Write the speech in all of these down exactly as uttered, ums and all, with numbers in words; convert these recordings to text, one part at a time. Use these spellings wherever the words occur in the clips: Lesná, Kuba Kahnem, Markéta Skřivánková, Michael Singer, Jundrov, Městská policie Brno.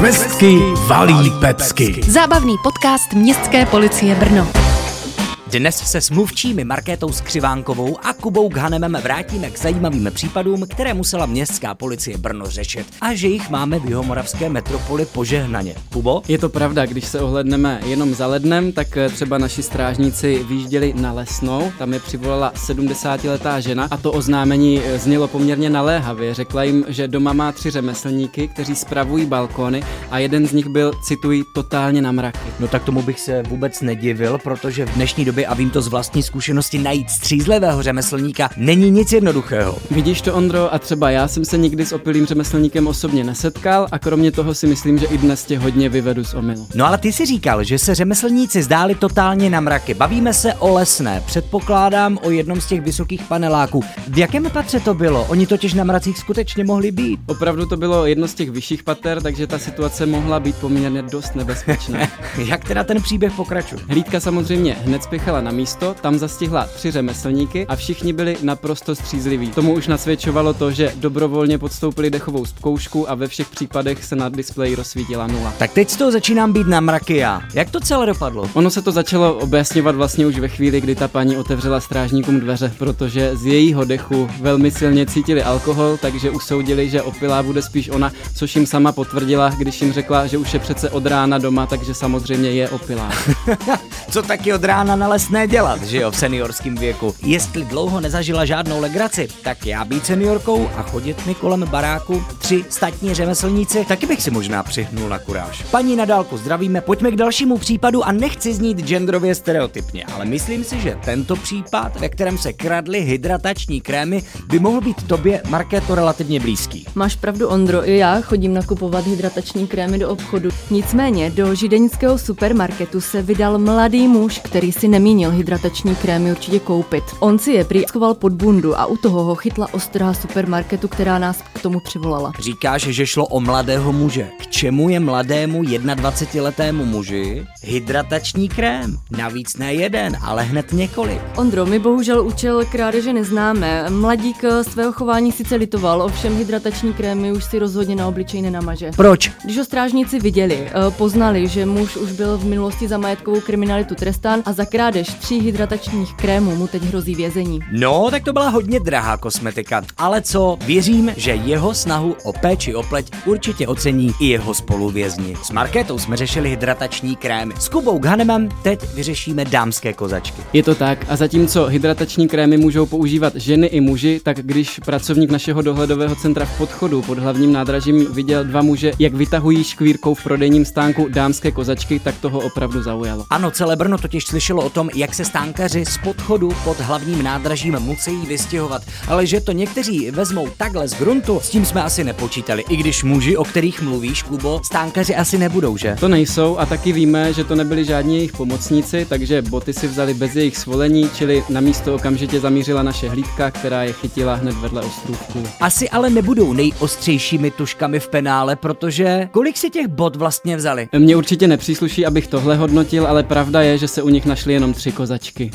Švestky valí pecky. Zábavný podcast Městské policie Brno. Dnes se s mluvčími Markétou Skřivánkovou a Kubou Kahnemem vrátíme k zajímavým případům, které musela Městská policie Brno řešit, a že jich máme v jihomoravské metropoli požehnaně. Kubo? Je to pravda, když se ohledneme jenom za lednem, tak třeba naši strážníci vyjížděli na Lesnou, tam je přivolala sedmdesátiletá žena a to oznámení znělo poměrně naléhavě. Řekla jim, že doma má tři řemeslníky, kteří spravují balkóny a jeden z nich byl, cituji, totálně na mraky. No tak tomu bych se vůbec nedivil, protože v dnešní době, a vím to z vlastní zkušenosti, najít střízlivého řemeslníka není nic jednoduchého. Vidíš to, Ondro, a třeba já jsem se nikdy s opilým řemeslníkem osobně nesetkal a kromě toho si myslím, že i dnes tě hodně vyvedu z omylu. No ale ty si říkal, že se řemeslníci zdáli totálně na mraky. Bavíme se o Lesné, předpokládám o jednom z těch vysokých paneláků. V jakém patře to bylo? Oni totiž na mracích skutečně mohli být. Opravdu to bylo jedno z těch vyšších pater, takže ta situace mohla být poměrně dost nebezpečná. Jak teda ten příběh pokračuje? Hlídka samozřejmě hned spěchala na místo, tam zastihla tři řemeslníky a všichni byli naprosto střízliví. Tomu už nasvědčovalo to, že dobrovolně podstoupili dechovou zkoušku a ve všech případech se na displeji rozsvítila nula. Tak teď z toho začínám být na mraky já. Jak to celé dopadlo? Ono se to začalo objasňovat vlastně už ve chvíli, kdy ta paní otevřela strážníkům dveře, protože z jejího dechu velmi silně cítili alkohol, takže usoudili, že opilá bude spíš ona, což jim sama potvrdila, když jim řekla, že už je přece od rána doma, takže samozřejmě je opilá. Co taky od rána na Lesné dělat, že jo, v seniorském věku. Jestli dlouho nezažila žádnou legraci, tak já být seniorkou a chodit mi kolem baráku tři statní řemeslníci, taky bych si možná přihnul na kuráž. Paní na dálku zdravíme, pojďme k dalšímu případu a nechci znít genderově stereotypně, ale myslím si, že tento případ, ve kterém se kradly hydratační krémy, by mohl být tobě, Markéto, relativně blízký. Máš pravdu, Ondro, i já chodím nakupovat hydratační krémy do obchodu. Nicméně do žideňského supermarketu se vydal mladý muž, který si nemínil hydratační krémy určitě koupit. On si je prý schoval pod bundu a u toho ho chytla ostraha supermarketu, která nás k tomu přivolala. Říkáš, že šlo o mladého muže. K čemu je mladému jednadvacetiletému muži hydratační krém? Navíc ne jeden, ale hned několik. Ondro, my bohužel účel krádeže neznáme. Mladík svého chování sice litoval, ovšem hydratační krémy už si rozhodně na obličej nenamaže. Proč? Když ho strážníci viděli, poznali, že muž už byl v minulosti za majetkovou kriminalitu trestán a za krádež tří hydratačních krémů mu teď hrozí vězení. No, tak to byla hodně drahá kosmetika, ale co, věřím, že jeho snahu o péči o pleť určitě ocení i jeho spoluvězni. S Markétou jsme řešili hydratační krémy, s Kubou Kahnemem teď vyřešíme dámské kozačky. Je to tak, a zatímco hydratační krémy můžou používat ženy i muži, tak když pracovník našeho dohledového centra v Podchodu pod hlavním nádražím viděl dva muže, jak vytahují škvírkou v prodejním stánku dámské kozačky, tak toho opravdu zaujalo. Ano, celé Brno totiž slyšelo o tom, jak se stánkaři z Podchodu pod hlavním nádražím musí vystěhovat, ale že to někteří vezmou takhle z gruntu, s tím jsme asi nepočítali, i když muži, o kterých mluvíš, Kubo, stánkaři asi nebudou, že? To nejsou a taky víme, že to nebyli žádní jejich pomocníci, takže boty si vzali bez jejich svolení, čili na místo okamžitě zamířila naše hlídka, která je chytila hned vedle ostrůvku. Asi ale nebudou nejostřejšími tuškami v penále, protože kolik si těch bot vlastně vzali? Mně určitě nepřísluší, abych tohle hodnotil, ale pravda je, že se u nich našli jenom tři kozačky.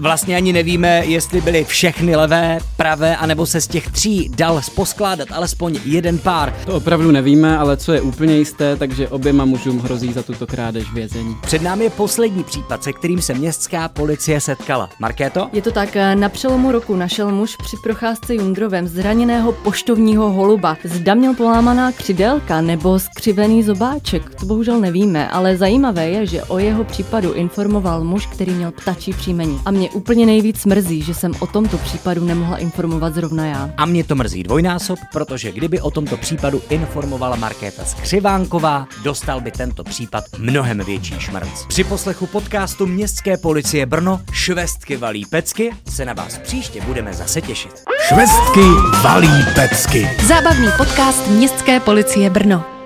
Vlastně ani nevíme, jestli byly všechny levé, pravé, anebo se z těch tří dal poskládat alespoň jeden pár. To opravdu nevíme, ale co je úplně jisté, takže oběma mužům hrozí za tuto krádež vězení. Před námi je poslední případ, se kterým se městská policie setkala. Markéto? Je to tak, na přelomu roku našel muž při procházce Jundrovem zraněného poštovního holuba. Zda měl polámaná křidélka nebo skřivený zobáček, to bohužel nevíme, ale zajímavé je, že o jeho případu informoval muž, který měl ptačí příjmení. A mě úplně nejvíc mrzí, že jsem o tomto případu nemohla informovat zrovna já. A mě to mrzí dvojnásob, protože kdyby o tomto případu informovala Markéta Skřivánková, dostal by tento případ mnohem větší šmrnc. Při poslechu podcastu Městské policie Brno Švestky valí pecky se na vás příště budeme zase těšit. Švestky valí pecky. Zábavný podcast Městské policie Brno.